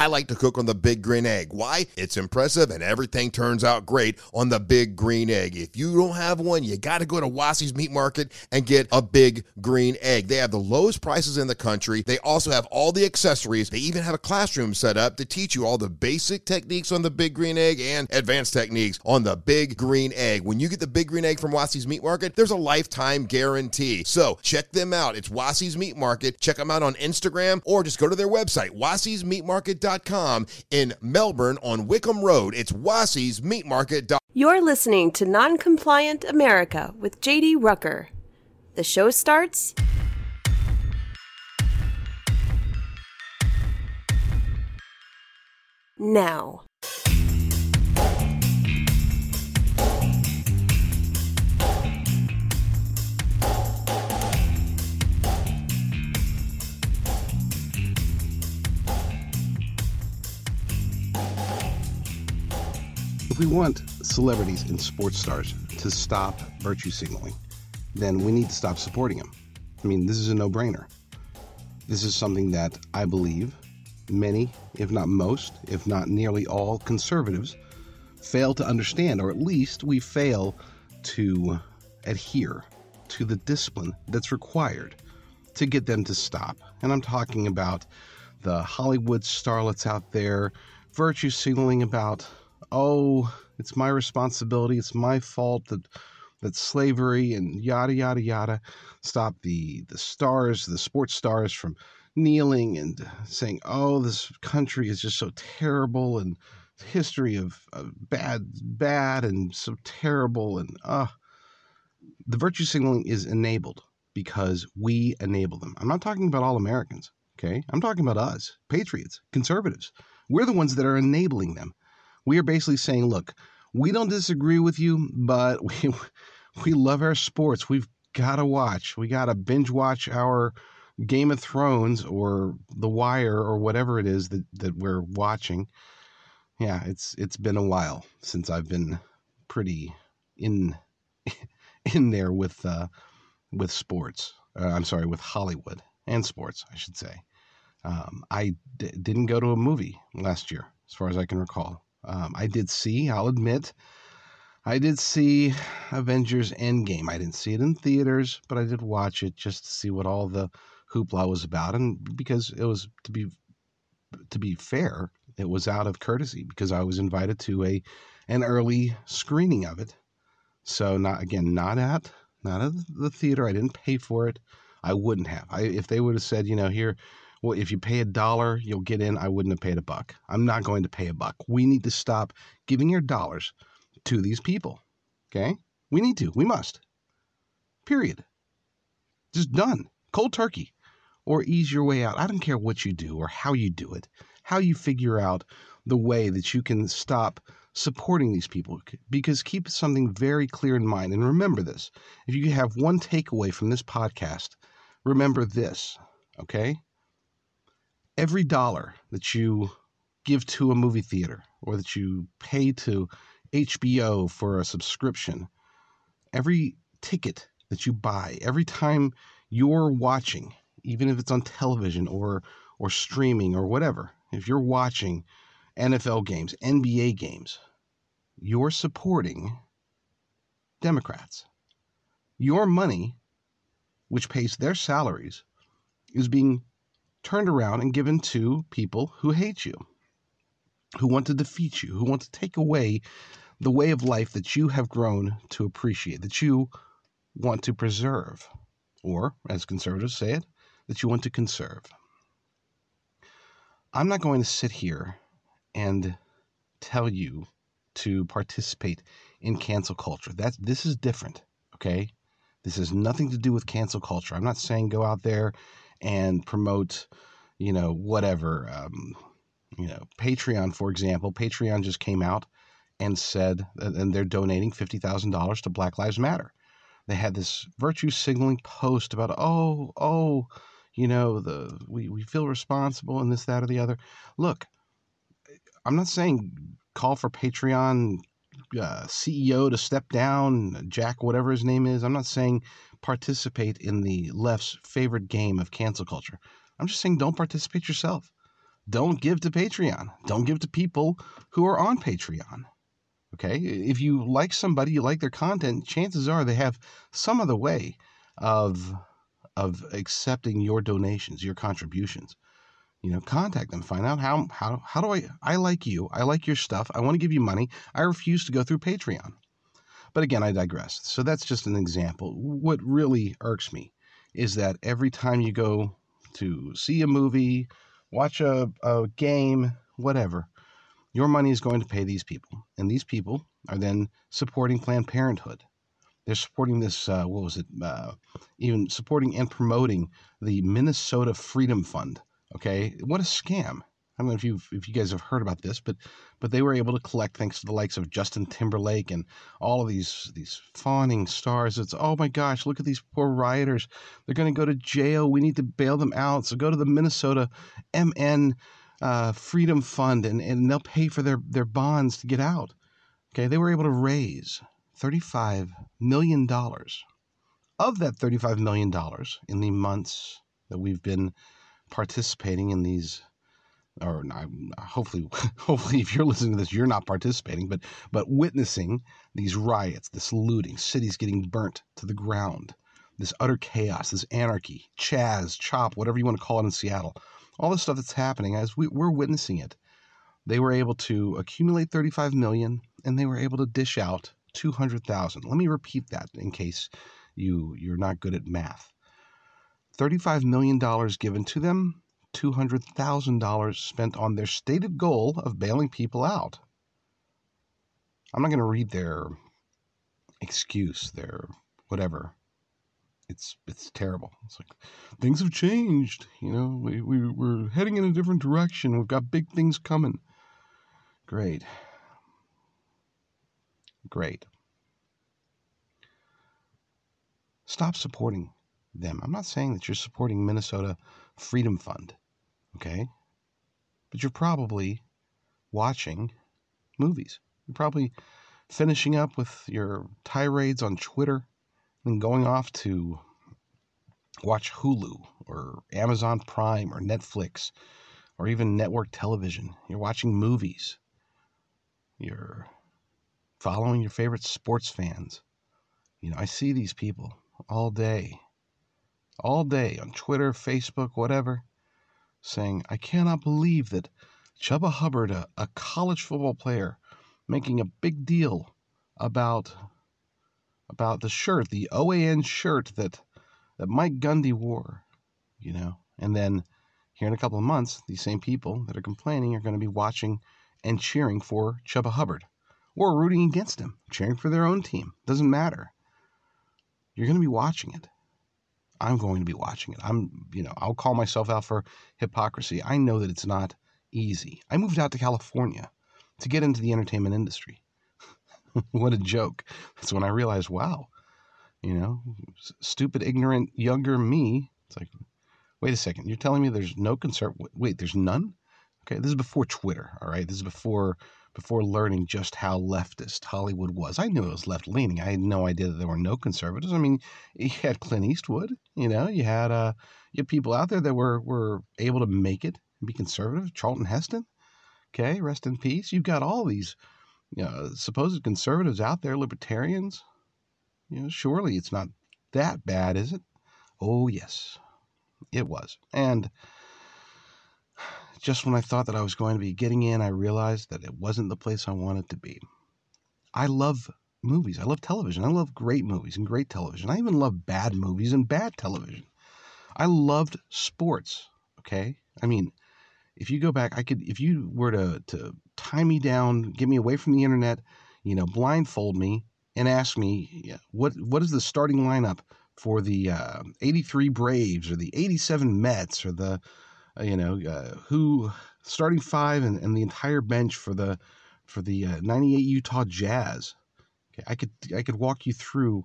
I like to cook on the Big Green Egg. Why? It's impressive and everything turns out great on the Big Green Egg. If you don't have one, you got to go to Wassi's Meat Market and get a Big Green Egg. They have the lowest prices in the country. They also have all the accessories. They even have a classroom set up to teach you all the basic techniques on the Big Green Egg and advanced techniques on the Big Green Egg. When you get the Big Green Egg from Wassi's Meat Market, there's a lifetime guarantee. So check them out. It's Wassi's Meat Market. Check them out on Instagram or just go to their website, wassismeatmarket.com in Melbourne on Wickham Road. It's wassismeatmarket.com. You're listening to Non-Compliant America with JD Rucker. The show starts now. If we want celebrities and sports stars to stop virtue signaling, then we need to stop supporting them. I mean, this is a no-brainer. This is something that I believe many, if not most, if not nearly all conservatives fail to understand, or at least we fail to adhere to the discipline that's required to get them to stop. And I'm talking about the Hollywood starlets out there, virtue signaling about, oh, it's my responsibility, it's my fault that slavery and yada, yada, yada. Stop the stars, the sports stars from kneeling and saying, oh, this country is just so terrible and history of bad and so terrible. And the virtue signaling is enabled because we enable them. I'm not talking about all Americans, okay? I'm talking about us, patriots, conservatives. We're the ones that are enabling them. We are basically saying, look, we don't disagree with you, but we love our sports. We've got to watch. We got to binge watch our Game of Thrones or The Wire or whatever it is that we're watching. Yeah, it's been a while since I've been pretty in there with sports. I'm sorry, with Hollywood and sports, I should say. I didn't go to a movie last year, as far as I can recall. I did see Avengers Endgame. I didn't see it in theaters, but I did watch it just to see what all the hoopla was about. And because it was, to be fair, it was out of courtesy because I was invited to an early screening of it. So not at the theater. I didn't pay for it. I wouldn't have. If they would have said, you know, here, well, if you pay $1, you'll get in, I wouldn't have paid $1. I'm not going to pay $1. We need to stop giving your dollars to these people. Okay? We need to. We must. Period. Just done. Cold turkey. Or ease your way out. I don't care what you do or how you do it. How you figure out the way that you can stop supporting these people. Because keep something very clear in mind. And remember this. If you have one takeaway from this podcast, remember this. Okay? Every dollar that you give to a movie theater or that you pay to HBO for a subscription, every ticket that you buy, every time you're watching, even if it's on television or streaming or whatever, if you're watching NFL games, NBA games, you're supporting Democrats. Your money, which pays their salaries, is being turned around and given to people who hate you, who want to defeat you, who want to take away the way of life that you have grown to appreciate, that you want to preserve, or, as conservatives say it, that you want to conserve. I'm not going to sit here and tell you to participate in cancel culture. This is different, okay? This has nothing to do with cancel culture. I'm not saying go out there and promote, you know, whatever, you know, Patreon, for example. Patreon just came out and said, and they're donating $50,000 to Black Lives Matter. They had this virtue signaling post about, oh, you know, we feel responsible and this, that, or the other. Look, I'm not saying call for Patreon CEO to step down, Jack, whatever his name is. I'm not saying participate in the left's favorite game of cancel culture. I'm just saying don't participate yourself. don't give to Patreon. Don't give to people who are on Patreon. Okay? If you like somebody, you like their content, chances are they have some other way of accepting your donations, your contributions. You know, contact them, find out how do I like you. I like your stuff. I want to give you money. I refuse to go through Patreon. But again, I digress. So that's just an example. What really irks me is that every time you go to see a movie, watch a game, whatever, your money is going to pay these people. And these people are then supporting Planned Parenthood. They're supporting this, even supporting and promoting the Minnesota Freedom Fund. Okay, what a scam. I don't know if you guys have heard about this, but they were able to collect, thanks to the likes of Justin Timberlake and all of these fawning stars. It's, oh my gosh, look at these poor rioters. They're going to go to jail. We need to bail them out. So go to the Minnesota Freedom Fund, and they'll pay for their bonds to get out. Okay, they were able to raise $35 million. Of that $35 million, in the months that we've been participating in these, or hopefully if you're listening to this, you're not participating, but witnessing these riots, this looting, cities getting burnt to the ground, this utter chaos, this anarchy, CHAZ, CHOP, whatever you want to call it in Seattle, all this stuff that's happening as we're witnessing it. They were able to accumulate 35 million, and they were able to dish out 200,000. Let me repeat that in case you're not good at math. $35 million given to them, $200,000 spent on their stated goal of bailing people out. I'm not going to read their excuse, their whatever. It's terrible. It's like, things have changed. You know, we're heading in a different direction. We've got big things coming. Great. Great. Stop supporting them. I'm not saying that you're supporting Minnesota Freedom Fund, okay? But you're probably watching movies. You're probably finishing up with your tirades on Twitter and going off to watch Hulu or Amazon Prime or Netflix or even network television. You're watching movies. You're following your favorite sports fans. You know, I see these people all day. All day on Twitter, Facebook, whatever, saying, I cannot believe that Chuba Hubbard, a college football player, making a big deal about the shirt, the OAN shirt that Mike Gundy wore, you know. And then here in a couple of months, these same people that are complaining are going to be watching and cheering for Chuba Hubbard or rooting against him, cheering for their own team. Doesn't matter. You're going to be watching it. I'm going to be watching it. I'll call myself out for hypocrisy. I know that it's not easy. I moved out to California to get into the entertainment industry. What a joke. That's when I realized, wow, you know, stupid, ignorant, younger me. It's like, wait a second. You're telling me there's no concern? Wait, there's none? Okay. This is before Twitter. All right. This is before learning just how leftist Hollywood was. I knew it was left-leaning. I had no idea that there were no conservatives. I mean, you had Clint Eastwood, you know, you had people out there that were able to make it and be conservative. Charlton Heston, okay, rest in peace. You've got all these, you know, supposed conservatives out there, libertarians. You know, surely it's not that bad, is it? Oh, yes, it was. And just when I thought that I was going to be getting in, I realized that it wasn't the place I wanted to be. I love movies. I love television. I love great movies and great television. I even love bad movies and bad television. I loved sports, okay? I mean, if you go back, if you were to tie me down, get me away from the internet, you know, blindfold me and ask me, what is the starting lineup for the 83 Braves or the 87 Mets or the, you know, who starting five and the entire bench for the 98 Utah Jazz. Okay, I could walk you through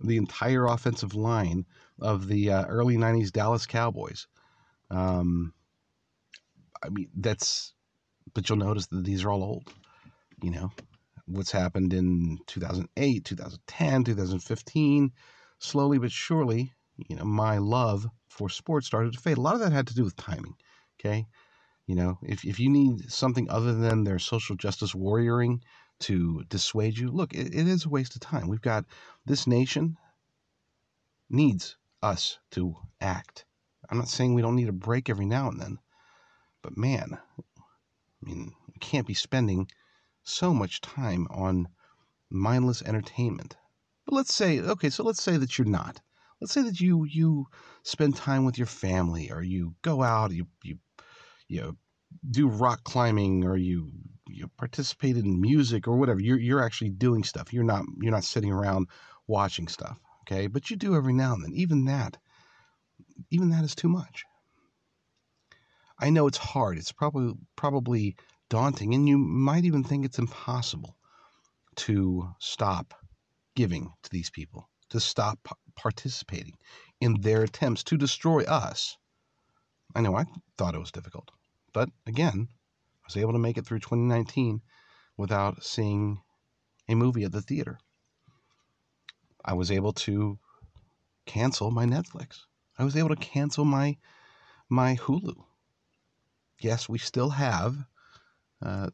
the entire offensive line of the early 90s Dallas Cowboys. I mean, but you'll notice that these are all old, you know, what's happened in 2008, 2010, 2015, slowly but surely. You know, my love for sports started to fade. A lot of that had to do with timing, okay? You know, if you need something other than their social justice warrioring to dissuade you, look, it is a waste of time. We've got this nation needs us to act. I'm not saying we don't need a break every now and then, but man, I mean, we can't be spending so much time on mindless entertainment. But let's say, okay, so let's say that you're not. Let's say that you spend time with your family, or you go out, you do rock climbing, or you participate in music or whatever. You're actually doing stuff. You're not sitting around watching stuff. Okay, but you do every now and then. Even that is too much. I know it's hard. It's probably daunting, and you might even think it's impossible to stop giving to these people, to stop participating in their attempts to destroy us. I know I thought it was difficult, but again, I was able to make it through 2019 without seeing a movie at the theater. I was able to cancel my Netflix. I was able to cancel my Hulu. Yes, we still have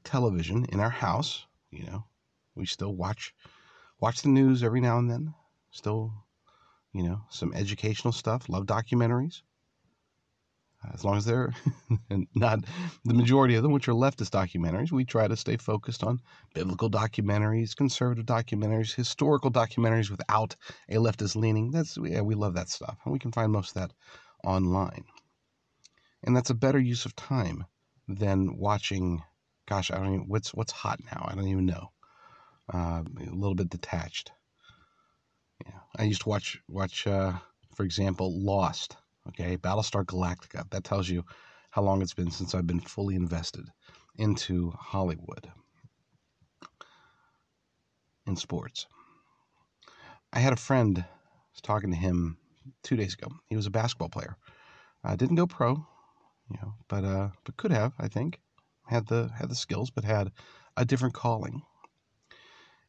television in our house. You know, we still watch the news every now and then. Still, you know, some educational stuff. Love documentaries. As long as they're not the majority of them, which are leftist documentaries, we try to stay focused on biblical documentaries, conservative documentaries, historical documentaries without a leftist leaning. We love that stuff. And we can find most of that online. And that's a better use of time than watching, gosh, I don't even, what's hot now? I don't even know. A little bit detached. Yeah. I used to watch, for example, Lost. Okay, Battlestar Galactica. That tells you how long it's been since I've been fully invested into Hollywood and sports. I had a friend, I was talking to him 2 days ago. He was a basketball player. Didn't go pro, you know, but could have, I think. Had the skills, but had a different calling.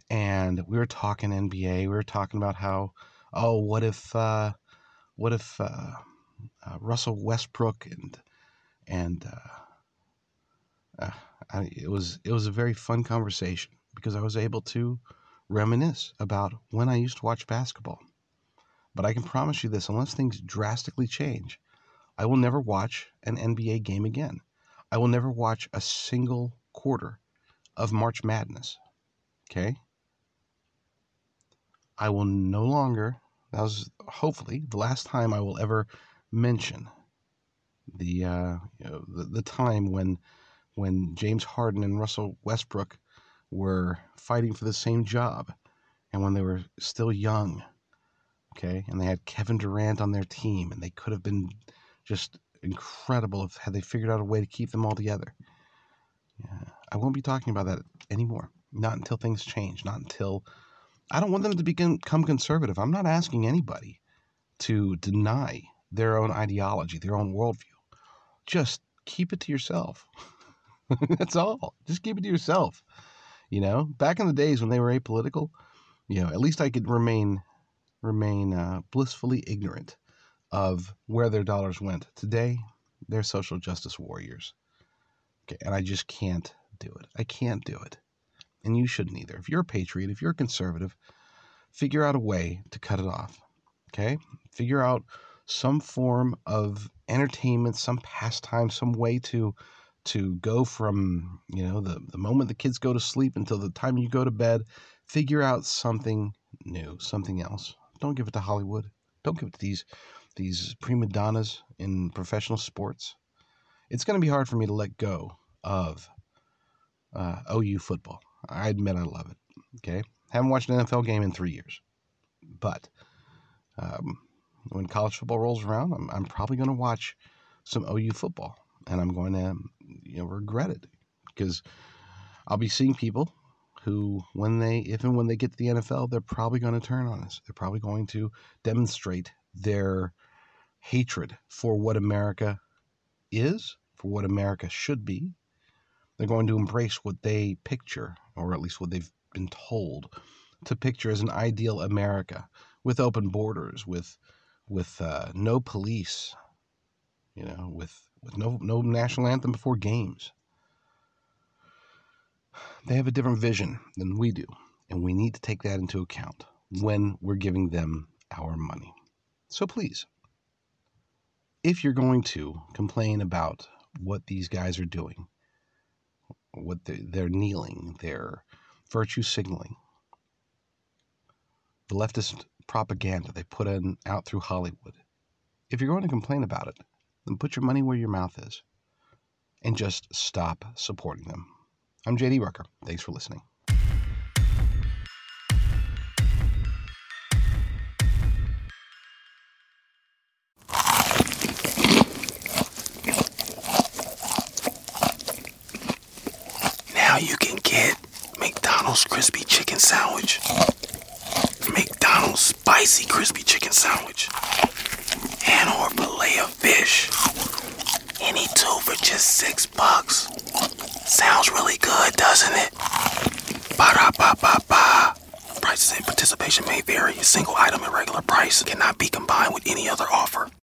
And we were talking NBA. We were talking about how, what if Russell Westbrook and it was a very fun conversation, because I was able to reminisce about when I used to watch basketball. But I can promise you this: unless things drastically change, I will never watch an NBA game again. I will never watch a single quarter of March Madness. Okay? I will no longer. That was hopefully the last time I will ever mention the time when James Harden and Russell Westbrook were fighting for the same job, and when they were still young, okay, and they had Kevin Durant on their team, and they could have been just incredible if had they figured out a way to keep them all together. Yeah, I won't be talking about that anymore. Not until things change. Not until. I don't want them to become conservative. I'm not asking anybody to deny their own ideology, their own worldview. Just keep it to yourself. That's all. Just keep it to yourself. You know, back in the days when they were apolitical, you know, at least I could remain blissfully ignorant of where their dollars went. Today, they're social justice warriors. Okay, and I just can't do it. I can't do it. And you shouldn't either. If you're a patriot, if you're a conservative, figure out a way to cut it off, okay? Figure out some form of entertainment, some pastime, some way to go from, you know, the moment the kids go to sleep until the time you go to bed. Figure out something new, something else. Don't give it to Hollywood. Don't give it to these prima donnas in professional sports. It's going to be hard for me to let go of OU football. I admit I love it, okay? Haven't watched an NFL game in 3 years. But when college football rolls around, I'm probably going to watch some OU football. And I'm going to, you know, regret it. Because I'll be seeing people who, if and when they get to the NFL, they're probably going to turn on us. They're probably going to demonstrate their hatred for what America is, for what America should be. They're going to embrace what they picture, or at least what they've been told to picture as an ideal America, with open borders, with no police, you know, with with no national anthem before games. They have a different vision than we do, and we need to take that into account when we're giving them our money. So please, if you're going to complain about what these guys are doing, what they're kneeling, their virtue signaling, the leftist propaganda they put in out through Hollywood, if you're going to complain about it, then put your money where your mouth is and just stop supporting them. I'm JD Rucker. Thanks for listening. Now you can get McDonald's crispy chicken sandwich, McDonald's spicy crispy chicken sandwich, and or fillet of fish. Any two for just $6. Sounds really good, doesn't it? Ba-da-ba-ba-ba. Prices and participation may vary. A single item at regular price cannot be combined with any other offer.